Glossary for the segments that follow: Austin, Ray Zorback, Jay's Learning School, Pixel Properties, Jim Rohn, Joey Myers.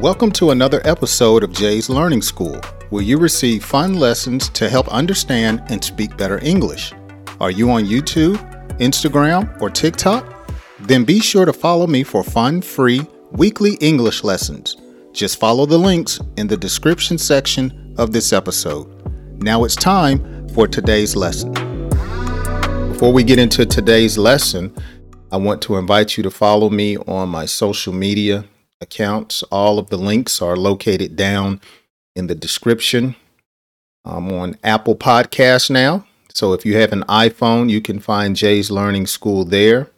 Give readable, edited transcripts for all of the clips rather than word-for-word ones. Welcome to another episode of Jay's Learning School, where you receive fun lessons to help understand and speak better English. Are you on YouTube, Instagram, or TikTok? Then be sure to follow me for fun, free, weekly English lessons. Just follow the links in the description section of this episode. Now it's time for today's lesson. Before we get into today's lesson, I want to invite you to follow me on my social media accounts. All of the links are located down in the description. I'm on Apple Podcasts now. So if you have an iPhone, you can find Jay's Learning School there.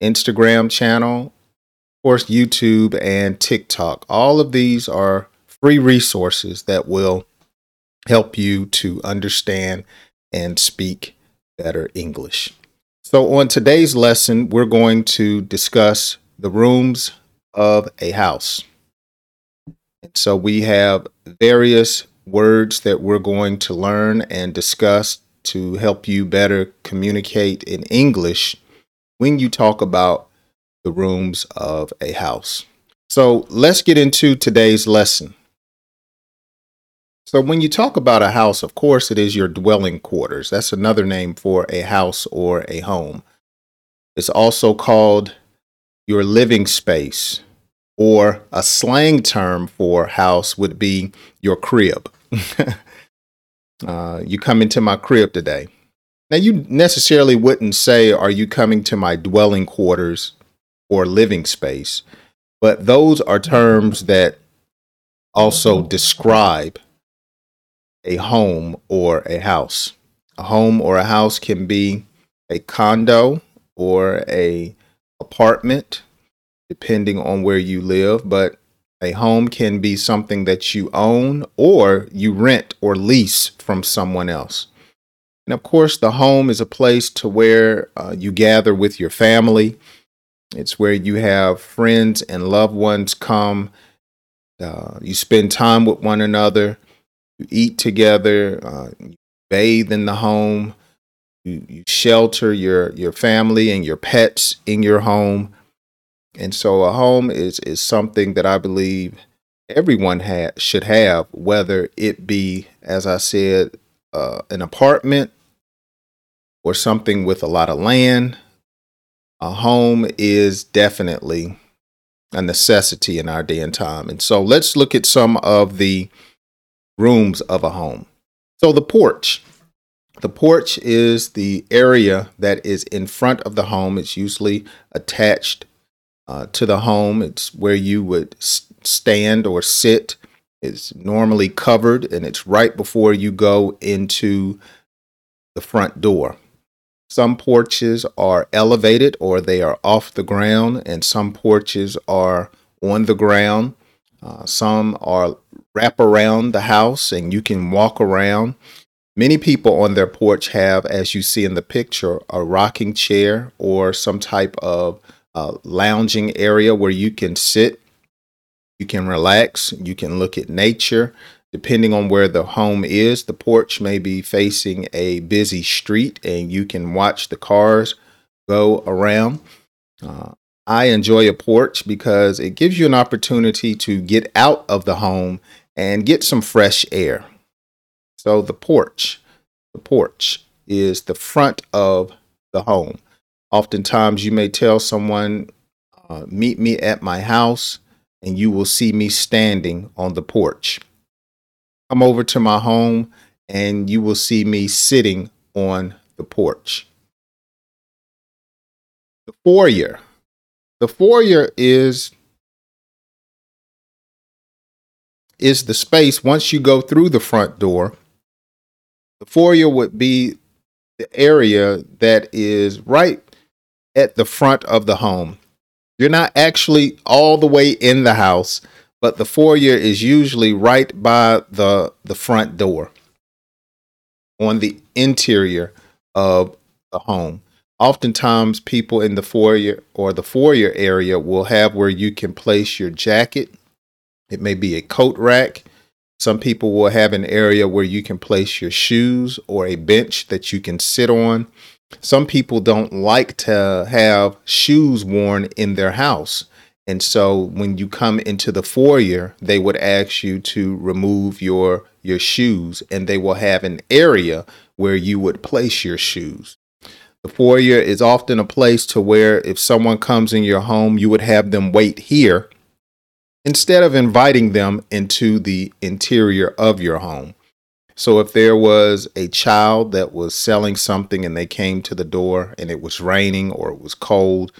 Instagram channel, of course, YouTube and TikTok. All of these are free resources that will help you to understand and speak better English. So on today's lesson, we're going to discuss the rooms of a house. And so we have various words that we're going to learn and discuss to help you better communicate in English when you talk about the rooms of a house. So let's get into today's lesson. So when you talk about a house, of course, it is your dwelling quarters. That's another name for a house or a home. It's also called your living space, or a slang term for house would be your crib. You come into my crib today. Now, you necessarily wouldn't say, are you coming to my dwelling quarters or living space? But those are terms that also describe a home or a house. A home or a house can be a condo or a apartment, depending on where you live. But a home can be something that you own or you rent or lease from someone else. And of course, the home is a place to where you gather with your family. It's where you have friends and loved ones come. You spend time with one another. You eat together, you bathe in the home, you shelter your family and your pets in your home. And so a home is something that I believe everyone should have, whether it be, as I said, an apartment or something with a lot of land. A home is definitely a necessity in our day and time. And so let's look at some of the rooms of a home. So the porch. The porch is the area that is in front of the home. It's usually attached to the home. It's where you would stand or sit. It's normally covered, and it's right before you go into the front door. Some porches are elevated, or they are off the ground, and some porches are on the ground. Some are wrap around the house and you can walk around. Many people on their porch have, as you see in the picture, a rocking chair or some type of lounging area where you can sit, you can relax, you can look at nature. Depending on where the home is, the porch may be facing a busy street and you can watch the cars go around. I enjoy a porch because it gives you an opportunity to get out of the home and get some fresh air. So the porch is the front of the home. Oftentimes you may tell someone, meet me at my house, and you will see me standing on the porch. Come over to my home and you will see me sitting on the porch. The foyer. The foyer is the space once you go through the front door. The foyer would be the area that is right at the front of the home. You're not actually all the way in the house, but the foyer is usually right by the front door on the interior of the home. Oftentimes, people in the foyer or the foyer area will have where you can place your jacket. It may be a coat rack. Some people will have an area where you can place your shoes or a bench that you can sit on. Some people don't like to have shoes worn in their house, And so when you come into the foyer, they would ask you to remove your shoes, and they will have an area where you would place your shoes. The foyer is often a place to where if someone comes in your home, you would have them wait here instead of inviting them into the interior of your home. So if there was a child that was selling something and they came to the door and it was raining or it was cold,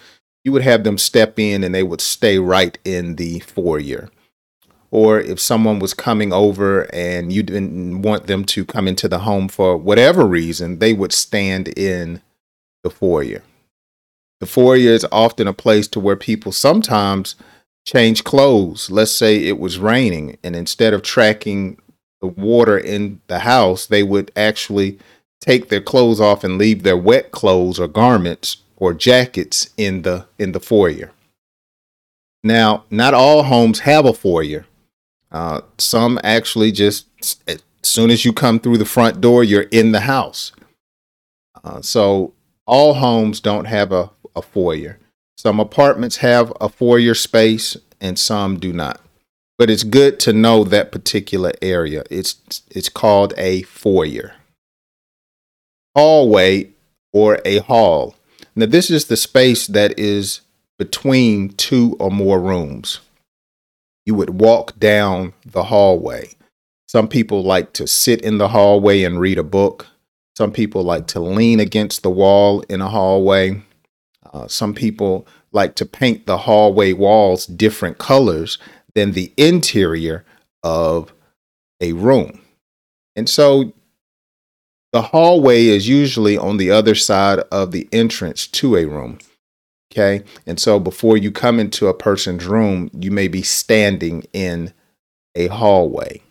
you would have them step in and they would stay right in the foyer. Or if someone was coming over and you didn't want them to come into the home for whatever reason, they would stand in the foyer. The foyer is often a place to where people sometimes change clothes. Let's say it was raining, and instead of tracking the water in the house, they would actually take their clothes off and leave their wet clothes or garments or jackets in the foyer. Now, not all homes have a foyer. Some actually just as soon as you come through the front door, you're in the house. So all homes don't have a foyer. Some apartments have a foyer space and some do not. But it's good to know that particular area. It's called a foyer. Hallway or a hall. Now, this is the space that is between two or more rooms. You would walk down the hallway. Some people like to sit in the hallway and read a book. Some people like to lean against the wall in a hallway. Some people like to paint the hallway walls different colors than the interior of a room. And so the hallway is usually on the other side of the entrance to a room. Okay. And so before you come into a person's room, you may be standing in a hallway,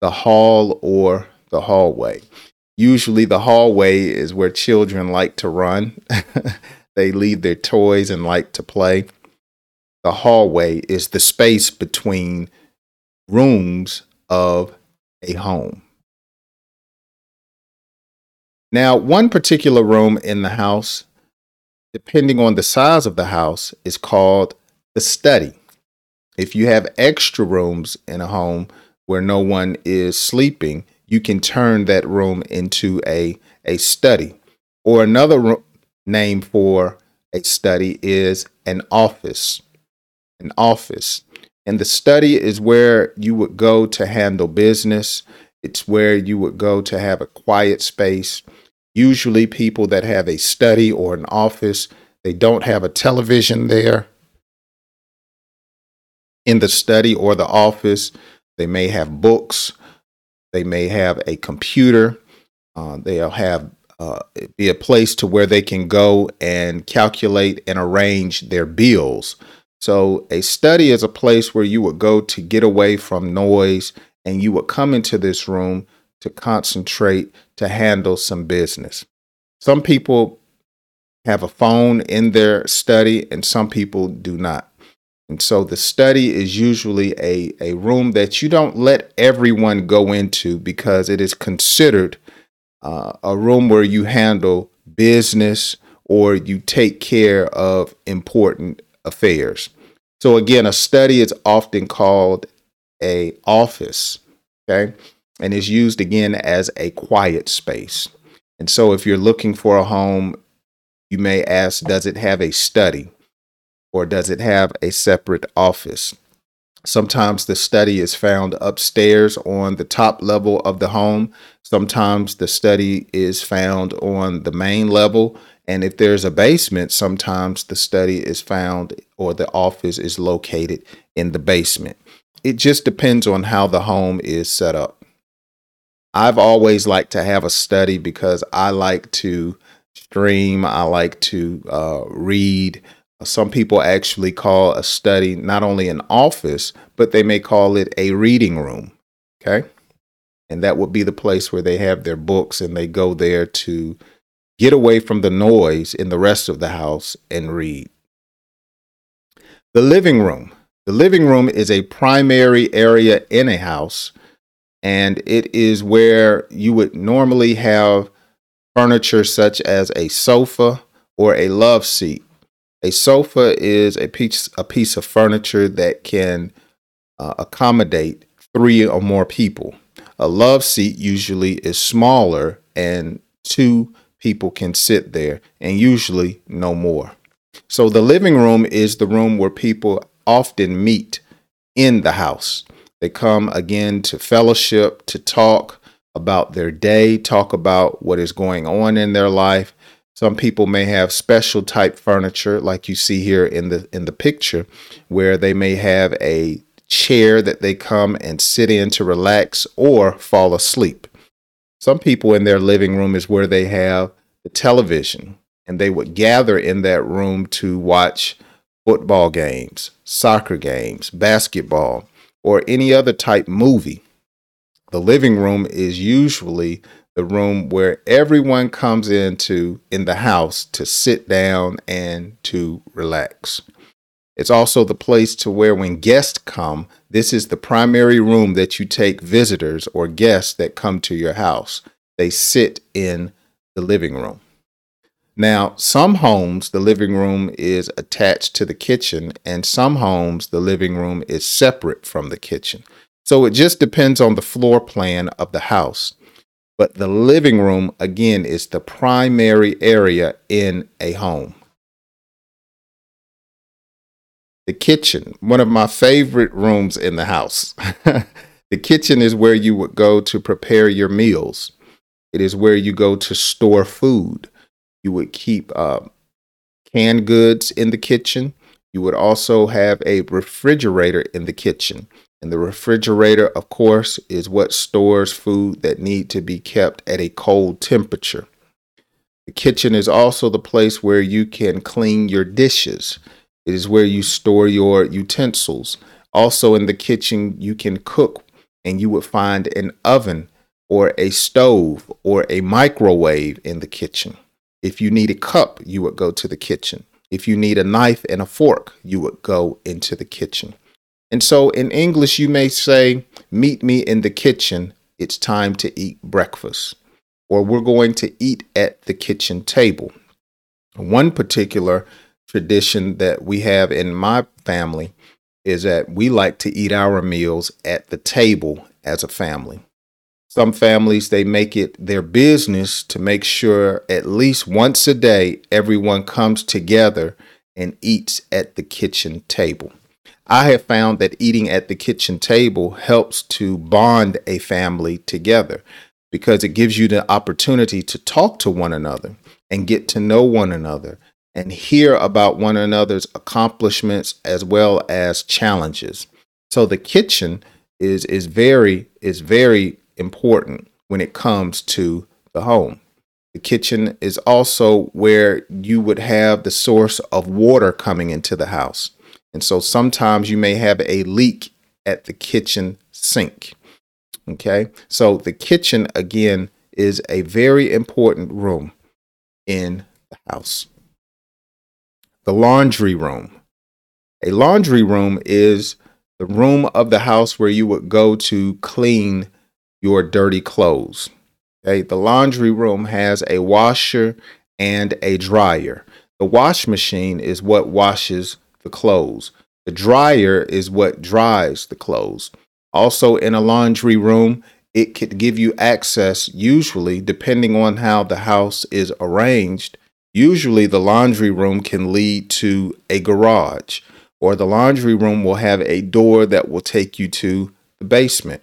the hall or the hallway. Usually the hallway is where children like to run. They leave their toys and like to play. The hallway is the space between rooms of a home. Now, one particular room in the house, depending on the size of the house, is called the study. If you have extra rooms in a home where no one is sleeping, you can turn that room into a study. Or another name for a study is an office. An office. And the study is where you would go to handle business. It's where you would go to have a quiet space. Usually people that have a study or an office, they don't have a television there. In the study or the office, they may have books. They may have a computer. They'll have be a place to where they can go and calculate and arrange their bills. So a study is a place where you would go to get away from noise, and you would come into this room to concentrate, to handle some business. Some people have a phone in their study and some people do not. And so the study is usually a room that you don't let everyone go into because it is considered a room where you handle business or you take care of important affairs. So again, a study is often called a office, okay? And is used again as a quiet space. And so if you're looking for a home, you may ask, does it have a study or does it have a separate office? Sometimes the study is found upstairs on the top level of the home. Sometimes the study is found on the main level. And if there's a basement, sometimes the study is found or the office is located in the basement. It just depends on how the home is set up. I've always liked to have a study because I like to stream. I like to read. Some people actually call a study not only an office, but they may call it a reading room. Okay. And that would be the place where they have their books and they go there to get away from the noise in the rest of the house and read. The living room. The living room is a primary area in a house. And it is where you would normally have furniture such as a sofa or a love seat. A sofa is a piece of furniture that can accommodate 3 or more people. A love seat usually is smaller and 2 people can sit there, and usually no more. So the living room is the room where people often meet in the house. They come again to fellowship, to talk about their day, talk about what is going on in their life. Some people may have special type furniture, like you see here in the picture, where they may have a chair that they come and sit in to relax or fall asleep. Some people in their living room is where they have the television, and they would gather in that room to watch football games, soccer games, basketball, or any other type movie. The living room is usually the room where everyone comes into in the house to sit down and to relax. It's also the place to where when guests come, this is the primary room that you take visitors or guests that come to your house. They sit in the living room. Now, some homes, the living room is attached to the kitchen, and some homes, the living room is separate from the kitchen. So it just depends on the floor plan of the house. But the living room, again, is the primary area in a home. The kitchen, one of my favorite rooms in the house. The kitchen is where you would go to prepare your meals. It is where you go to store food. You would keep canned goods in the kitchen. You would also have a refrigerator in the kitchen. And the refrigerator, of course, is what stores food that need to be kept at a cold temperature. The kitchen is also the place where you can clean your dishes. It is where you store your utensils. Also in the kitchen, you can cook, and you would find an oven or a stove or a microwave in the kitchen. If you need a cup, you would go to the kitchen. If you need a knife and a fork, you would go into the kitchen. And so in English, you may say, "Meet me in the kitchen. It's time to eat breakfast," or "We're going to eat at the kitchen table." One particular tradition that we have in my family is that we like to eat our meals at the table as a family. Some families, they make it their business to make sure at least once a day, everyone comes together and eats at the kitchen table. I have found that eating at the kitchen table helps to bond a family together because it gives you the opportunity to talk to one another and get to know one another and hear about one another's accomplishments as well as challenges. So the kitchen is very important when it comes to the home. The kitchen is also where you would have the source of water coming into the house. And so sometimes you may have a leak at the kitchen sink. Okay, so the kitchen, again, is a very important room in the house. The laundry room. A laundry room is the room of the house where you would go to clean your dirty clothes. Okay? The laundry room has a washer and a dryer. The wash machine is what washes the clothes. The dryer is what dries the clothes. Also in a laundry room, it could give you access, usually, depending on how the house is arranged. Usually the laundry room can lead to a garage, or the laundry room will have a door that will take you to the basement.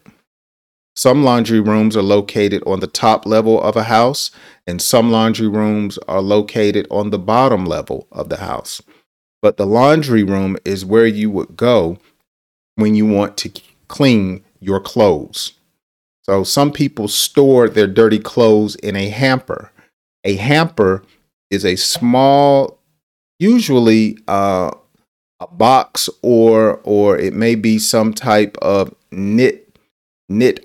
Some laundry rooms are located on the top level of a house, and some laundry rooms are located on the bottom level of the house. But the laundry room is where you would go when you want to clean your clothes. So some people store their dirty clothes in a hamper. A hamper is a small, usually a box or it may be some type of knit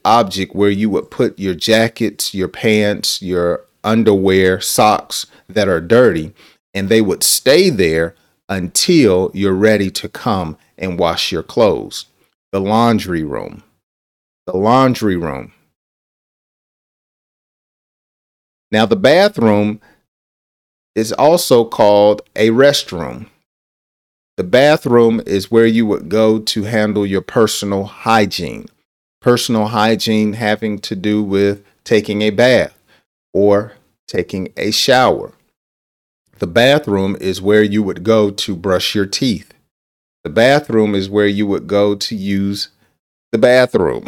object where you would put your jackets, your pants, your underwear, socks that are dirty, and they would stay there until you're ready to come and wash your clothes. The laundry room. The laundry room. Now the bathroom is also called a restroom. The bathroom is where you would go to handle your personal hygiene. Personal hygiene having to do with taking a bath or taking a shower. The bathroom is where you would go to brush your teeth. The bathroom is where you would go to use the bathroom.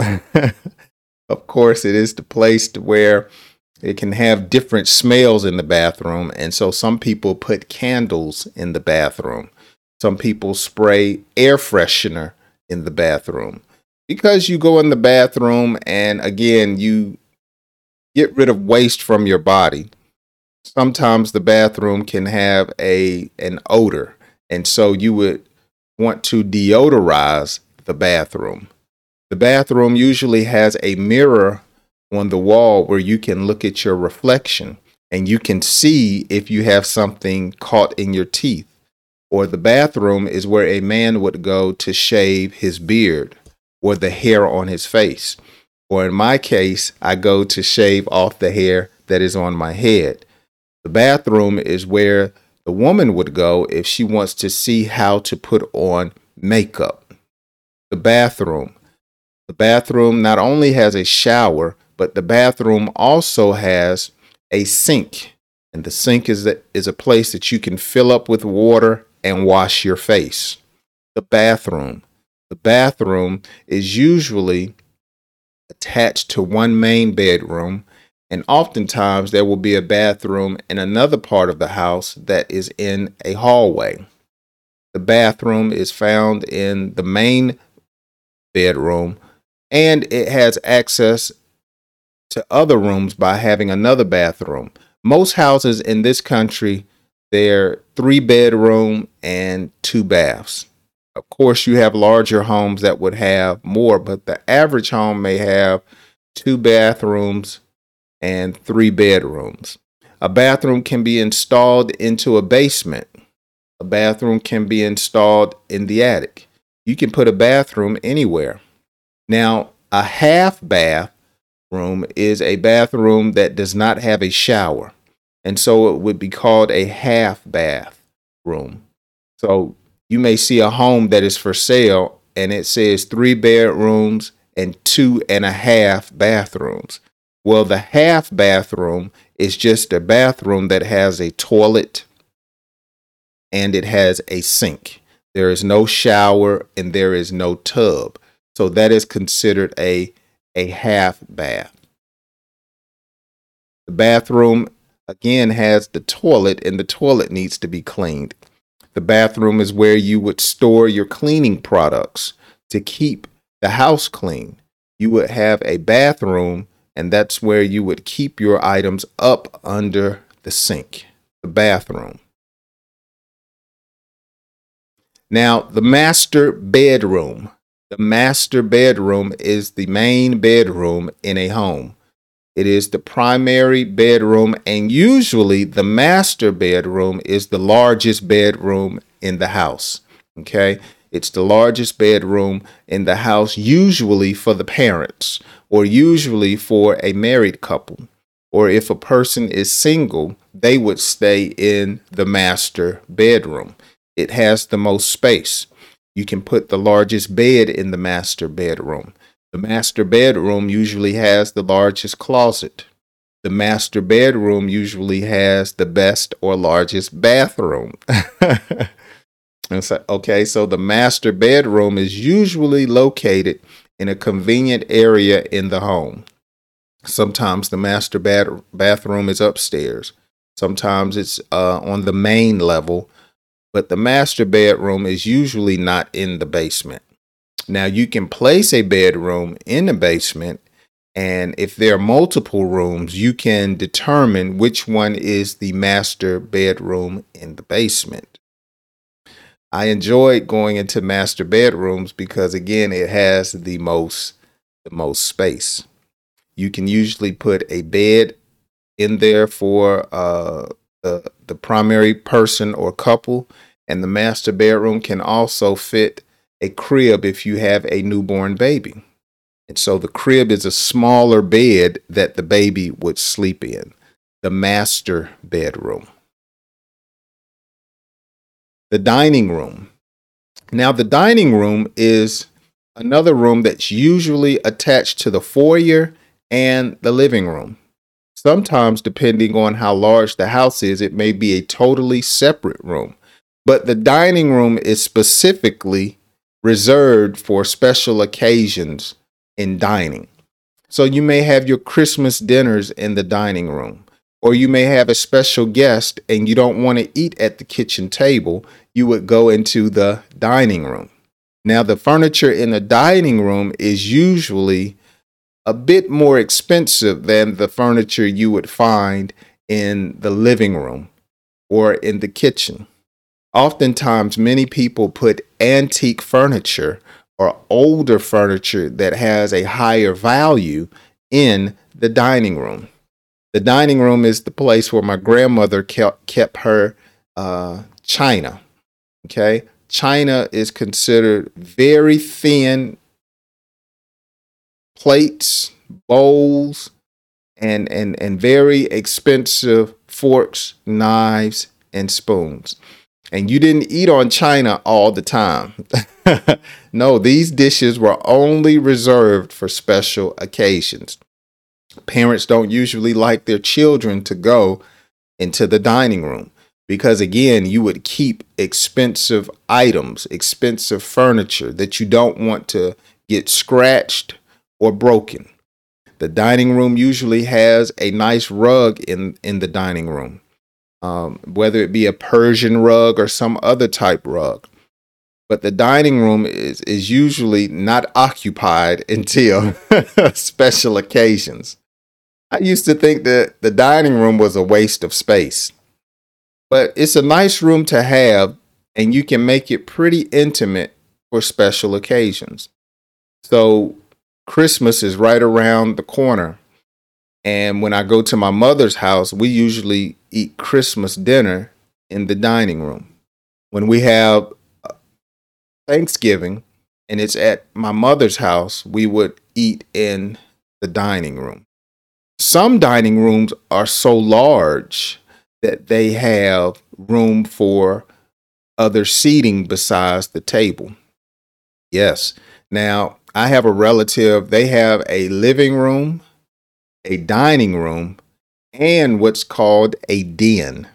Of course, it is the place to where it can have different smells in the bathroom. And so some people put candles in the bathroom. Some people spray air freshener in the bathroom. Because you go in the bathroom and, again, you get rid of waste from your body. Sometimes the bathroom can have an odor. And so you would want to deodorize the bathroom. The bathroom usually has a mirror on the wall where you can look at your reflection and you can see if you have something caught in your teeth. Or the bathroom is where a man would go to shave his beard or the hair on his face. Or in my case, I go to shave off the hair that is on my head. The bathroom is where the woman would go if she wants to see how to put on makeup. The bathroom not only has a shower, but the bathroom also has a sink. And the sink is a place that you can fill up with water and wash your face. The bathroom is usually attached to one main bedroom, and oftentimes there will be a bathroom in another part of the house that is in a hallway. The bathroom is found in the main bedroom, and it has access to other rooms by having another bathroom. Most houses in this country, they're 3 bedroom and 2 baths. Of course, you have larger homes that would have more, but the average home may have 2 bathrooms and 3 bedrooms. A bathroom can be installed into a basement. A bathroom can be installed in the attic. You can put a bathroom anywhere. Now, a half bathroom is a bathroom that does not have a shower. And so it would be called a half bathroom. So you may see a home that is for sale and it says 3 bedrooms and 2.5 bathrooms. Well, the half bathroom is just a bathroom that has a toilet and it has a sink. There is no shower and there is no tub. So that is considered a half bath. The bathroom, again, has the toilet and the toilet needs to be cleaned. The bathroom is where you would store your cleaning products to keep the house clean. You would have a bathroom, and that's where you would keep your items up under the sink, the bathroom. Now, the master bedroom. The master bedroom is the main bedroom in a home. It is the primary bedroom, and usually the master bedroom is the largest bedroom in the house. Okay, it's the largest bedroom in the house, usually for the parents or usually for a married couple. Or if a person is single, they would stay in the master bedroom. It has the most space. You can put the largest bed in the master bedroom. The master bedroom usually has the largest closet. The master bedroom usually has the best or largest bathroom. Okay, so the master bedroom is usually located in a convenient area in the home. Sometimes the master bathroom is upstairs. Sometimes it's on the main level. But the master bedroom is usually not in the basement. Now, you can place a bedroom in the basement, and if there are multiple rooms, you can determine which one is the master bedroom in the basement. I enjoyed going into master bedrooms because, again, it has the most space. You can usually put a bed in there for the primary person or couple, and the master bedroom can also fit a crib if you have a newborn baby. And so the crib is a smaller bed that the baby would sleep in, the master bedroom. The dining room. Now, the dining room is another room that's usually attached to the foyer and the living room. Sometimes, depending on how large the house is, it may be a totally separate room. But the dining room is specifically reserved for special occasions in dining. So you may have your Christmas dinners in the dining room, or you may have a special guest and you don't want to eat at the kitchen table. You would go into the dining room. Now, the furniture in the dining room is usually a bit more expensive than the furniture you would find in the living room or in the kitchen. Oftentimes, many people put antique furniture or older furniture that has a higher value in the dining room. The dining room is the place where my grandmother kept her china. Okay, china is considered very thin plates, bowls, and very expensive forks, knives, and spoons. And you didn't eat on china all the time. No, these dishes were only reserved for special occasions. Parents don't usually like their children to go into the dining room because, again, you would keep expensive items, expensive furniture that you don't want to get scratched or broken. The dining room usually has a nice rug in the dining room, whether it be a Persian rug or some other type rug. But the dining room is usually not occupied until special occasions. I used to think that the dining room was a waste of space, but it's a nice room to have, and you can make it pretty intimate for special occasions. So Christmas is right around the corner, and when I go to my mother's house, we usually eat Christmas dinner in the dining room. When we have Thanksgiving and it's at my mother's house, we would eat in the dining room. Some dining rooms are so large that they have room for other seating besides the table. Yes. Now, I have a relative. They have a living room, a dining room, and what's called a den.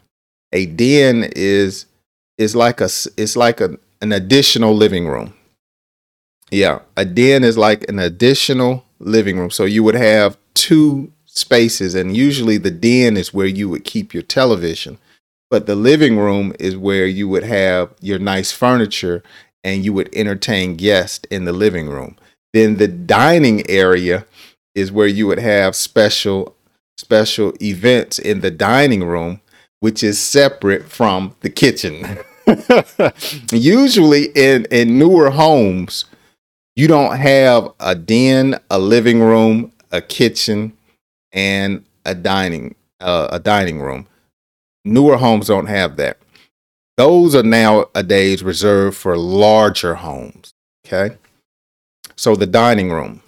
A den is like an additional living room. Yeah, a den is like an additional living room. So you would have two spaces, and usually the den is where you would keep your television. But the living room is where you would have your nice furniture and you would entertain guests in the living room. Then the dining area is where you would have special events in the dining room, which is separate from the kitchen. Usually in newer homes, you don't have a den, a living room, a kitchen, and a dining room. Newer homes don't have that. Those are nowadays reserved for larger homes. Okay, so the dining room.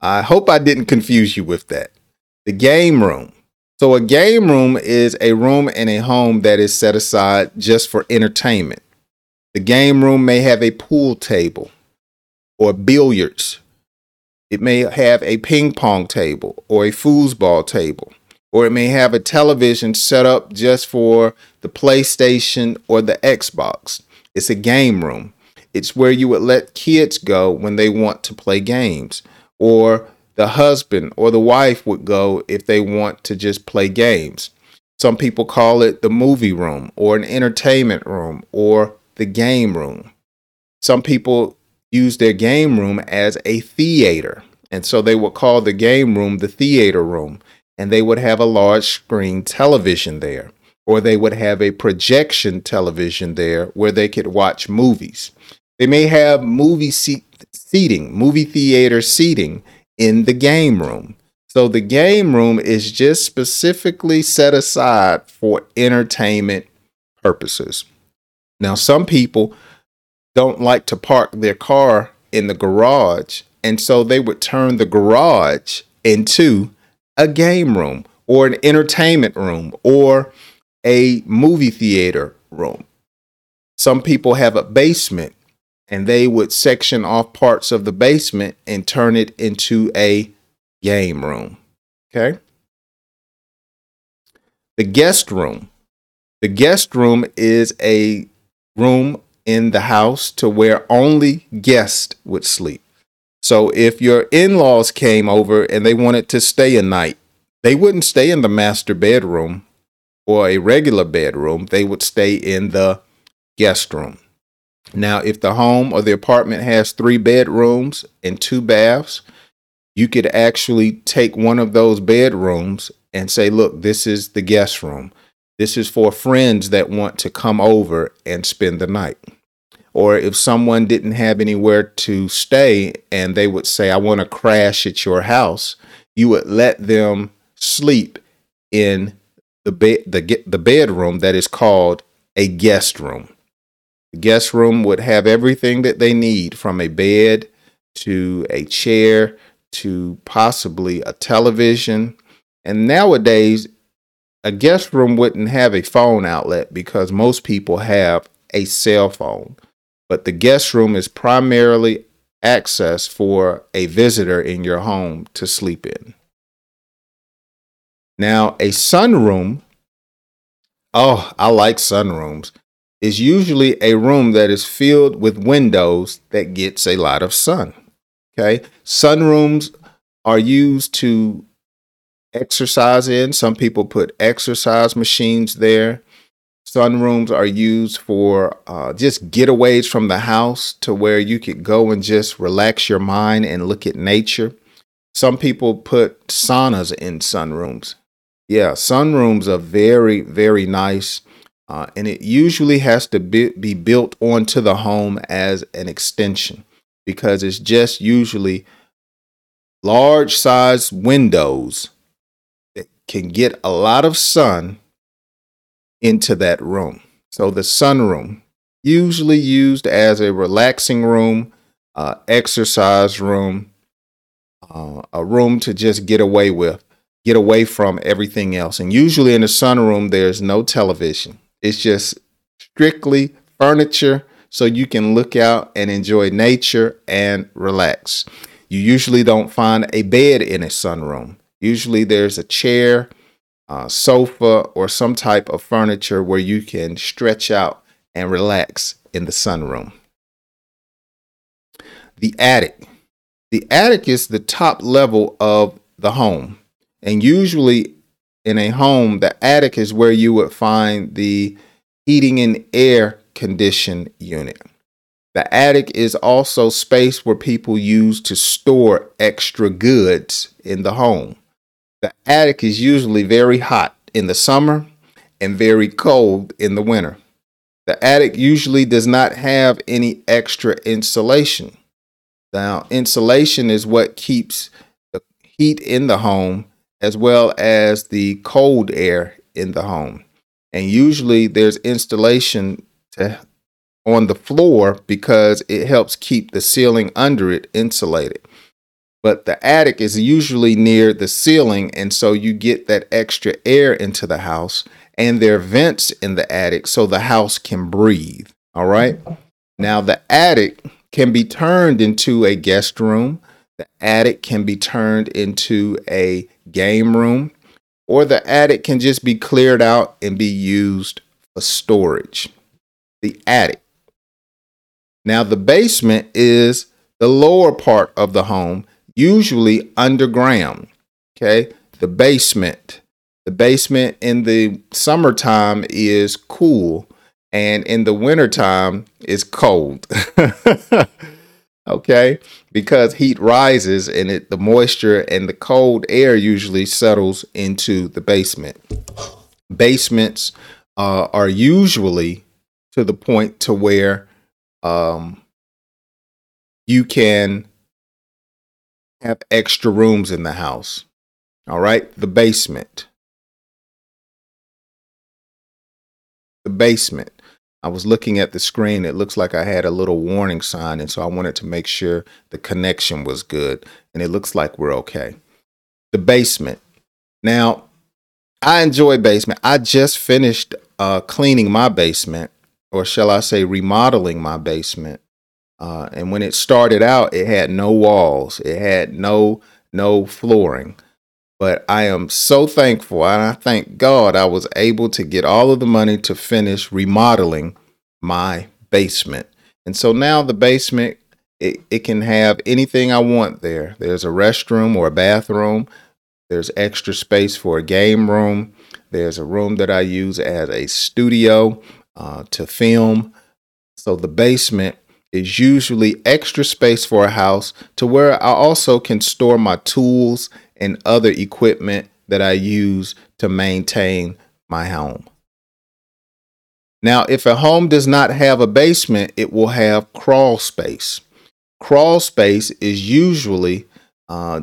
I hope I didn't confuse you with that. The game room. So a game room is a room in a home that is set aside just for entertainment. The game room may have a pool table or billiards. It may have a ping pong table or a foosball table, or it may have a television set up just for the PlayStation or the Xbox. It's a game room. It's where you would let kids go when they want to play games, or the husband or the wife would go if they want to just play games. Some people call it the movie room or an entertainment room or the game room. Some people use their game room as a theater. And so they would call the game room the theater room. And they would have a large screen television there. Or they would have a projection television there where they could watch movies. They may have movie theater seating in the game room. So the game room is just specifically set aside for entertainment purposes. Now, some people don't like to park their car in the garage, and so they would turn the garage into a game room or an entertainment room or a movie theater room. Some people have a basement and they would section off parts of the basement and turn it into a game room. Okay. The guest room. The guest room is a room in the house to where only guests would sleep. So if your in-laws came over and they wanted to stay a night, they wouldn't stay in the master bedroom or a regular bedroom. They would stay in the guest room. Now, if the home or the apartment has 3 bedrooms and 2 baths, you could actually take one of those bedrooms and say, look, this is the guest room. This is for friends that want to come over and spend the night. Or if someone didn't have anywhere to stay and they would say, I want to crash at your house, you would let them sleep in the bedroom that is called a guest room. The guest room would have everything that they need, from a bed to a chair to possibly a television. And nowadays, a guest room wouldn't have a phone outlet because most people have a cell phone. But the guest room is primarily access for a visitor in your home to sleep in. Now, a sunroom, I like sunrooms, is usually a room that is filled with windows that gets a lot of sun. Okay, sunrooms are used to exercise in. Some people put exercise machines there. Sunrooms are used for just getaways from the house to where you could go and just relax your mind and look at nature. Some people put saunas in sunrooms. Yeah, sunrooms are very, very nice. And it usually has to be built onto the home as an extension, because it's just usually large size windows that can get a lot of sun into that room. So the sunroom, usually used as a relaxing room, exercise room, a room to just get away from everything else. And usually in the sunroom, there's no television. It's just strictly furniture so you can look out and enjoy nature and relax. You usually don't find a bed in a sunroom. Usually there's a chair, sofa, or some type of furniture where you can stretch out and relax in the sunroom. The attic. The attic is the top level of the home. And usually in a home, the attic is where you would find the heating and air condition unit. The attic is also space where people use to store extra goods in the home. The attic is usually very hot in the summer and very cold in the winter. The attic usually does not have any extra insulation. Now, insulation is what keeps the heat in the home as well as the cold air in the home. And usually there's insulation on the floor because it helps keep the ceiling under it insulated. But the attic is usually near the ceiling, and so you get that extra air into the house, and there are vents in the attic so the house can breathe, all right? Now, the attic can be turned into a guest room. The attic can be turned into a game room, or the attic can just be cleared out and be used for storage. The attic. Now, the basement is the lower part of the home, usually underground. Okay, the basement. The basement in the summertime is cool, and in the wintertime is cold. Okay, because heat rises and the moisture and the cold air usually settles into the basement. Basements are usually to the point to where you can have extra rooms in the house. All right, the basement. The basement. I was looking at the screen. It looks like I had a little warning sign, and so I wanted to make sure the connection was good, and it looks like we're okay. The basement. Now, I enjoy basement. I just finished cleaning my basement, or shall I say remodeling my basement. And when it started out, it had no walls. It had no flooring. But I am so thankful, and I thank God I was able to get all of the money to finish remodeling my basement. And so now the basement, it can have anything I want there. There's a restroom or a bathroom. There's extra space for a game room. There's a room that I use as a studio to film. So the basement is usually extra space for a house to where I also can store my tools and other equipment that I use to maintain my home. Now, if a home does not have a basement, it will have crawl space. Crawl space is usually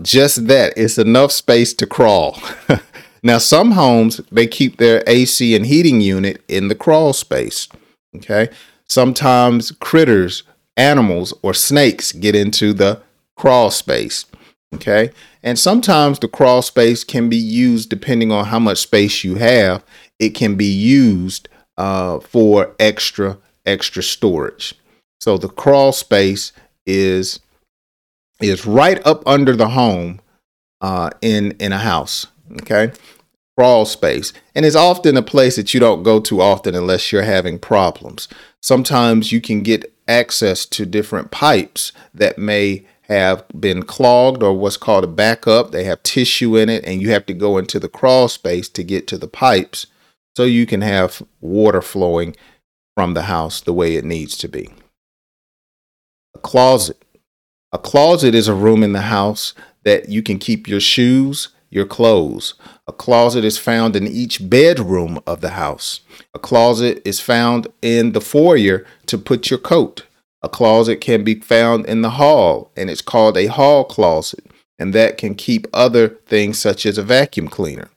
just that. It's enough space to crawl. Now, some homes, they keep their AC and heating unit in the crawl space. Okay. Sometimes critters, animals, or snakes get into the crawl space. Okay. And sometimes the crawl space can be used, depending on how much space you have, it can be used for extra storage. So the crawl space is right up under the home in a house. Okay. Crawl space. And it's often a place that you don't go to often unless you're having problems. Sometimes you can get access to different pipes that may have been clogged or what's called a backup. They have tissue in it, and you have to go into the crawl space to get to the pipes so you can have water flowing from the house the way it needs to be. A closet. A closet is a room in the house that you can keep your shoes, your clothes. A closet is found in each bedroom of the house. A closet is found in the foyer to put your coat. A closet can be found in the hall, and it's called a hall closet, and that can keep other things such as a vacuum cleaner.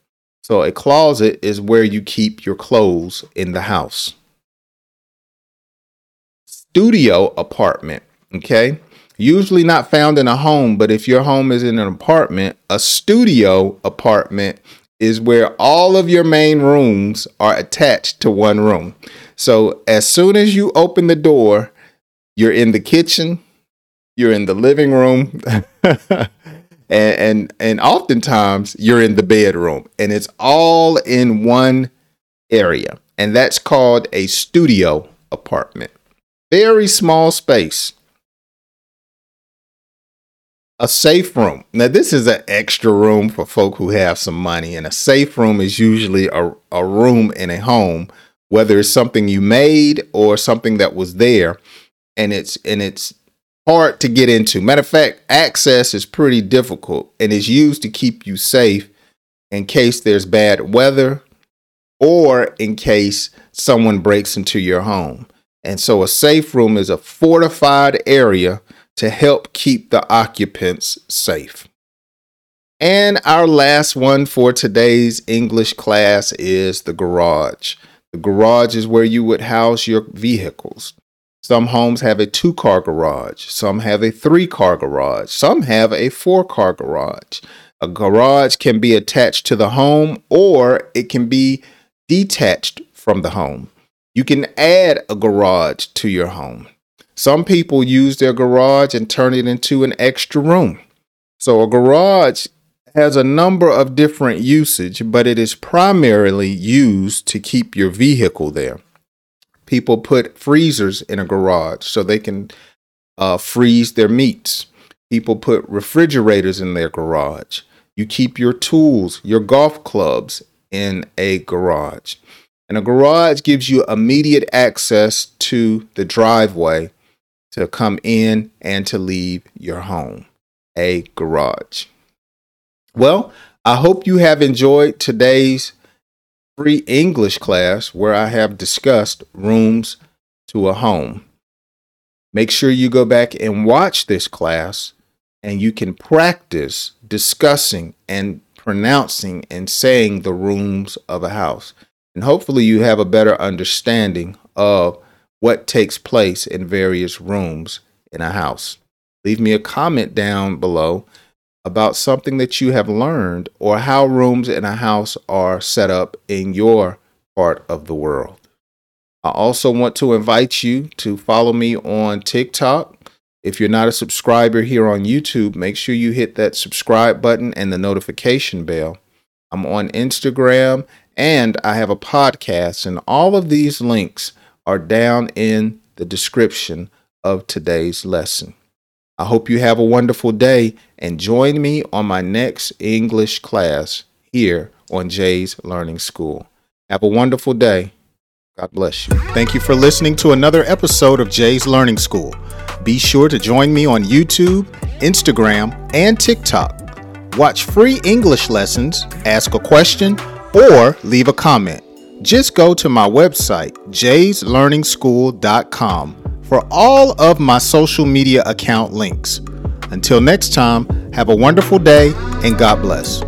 So a closet is where you keep your clothes in the house. Studio apartment, okay? Usually not found in a home, but if your home is in an apartment, a studio apartment is where all of your main rooms are attached to one room. So as soon as you open the door, you're in the kitchen, you're in the living room, and oftentimes you're in the bedroom, and it's all in one area. And that's called a studio apartment. Very small space. A safe room. Now, this is an extra room for folk who have some money, and a safe room is usually a room in a home, whether it's something you made or something that was there. And it's hard to get into. Matter of fact, access is pretty difficult, and is used to keep you safe in case there's bad weather or in case someone breaks into your home. And so a safe room is a fortified area to help keep the occupants safe. And our last one for today's English class is the garage. The garage is where you would house your vehicles. Some homes have a 2-car garage. Some have a 3-car garage. Some have a 4-car garage. A garage can be attached to the home, or it can be detached from the home. You can add a garage to your home. Some people use their garage and turn it into an extra room. So a garage has a number of different usage, but it is primarily used to keep your vehicle there. People put freezers in a garage so they can freeze their meats. People put refrigerators in their garage. You keep your tools, your golf clubs in a garage. And a garage gives you immediate access to the driveway to come in and to leave your home. A garage. Well, I hope you have enjoyed today's free English class where I have discussed rooms to a home. Make sure you go back and watch this class, and you can practice discussing and pronouncing and saying the rooms of a house. And hopefully you have a better understanding of what takes place in various rooms in a house. Leave me a comment down below about something that you have learned, or how rooms in a house are set up in your part of the world. I also want to invite you to follow me on TikTok. If you're not a subscriber here on YouTube, make sure you hit that subscribe button and the notification bell. I'm on Instagram and I have a podcast, and all of these links are down in the description of today's lesson. I hope you have a wonderful day and join me on my next English class here on Jay's Learning School. Have a wonderful day. God bless you. Thank you for listening to another episode of Jay's Learning School. Be sure to join me on YouTube, Instagram, and TikTok. Watch free English lessons, ask a question, or leave a comment. Just go to my website, jayslearningschool.com, for all of my social media account links. Until next time, have a wonderful day and God bless.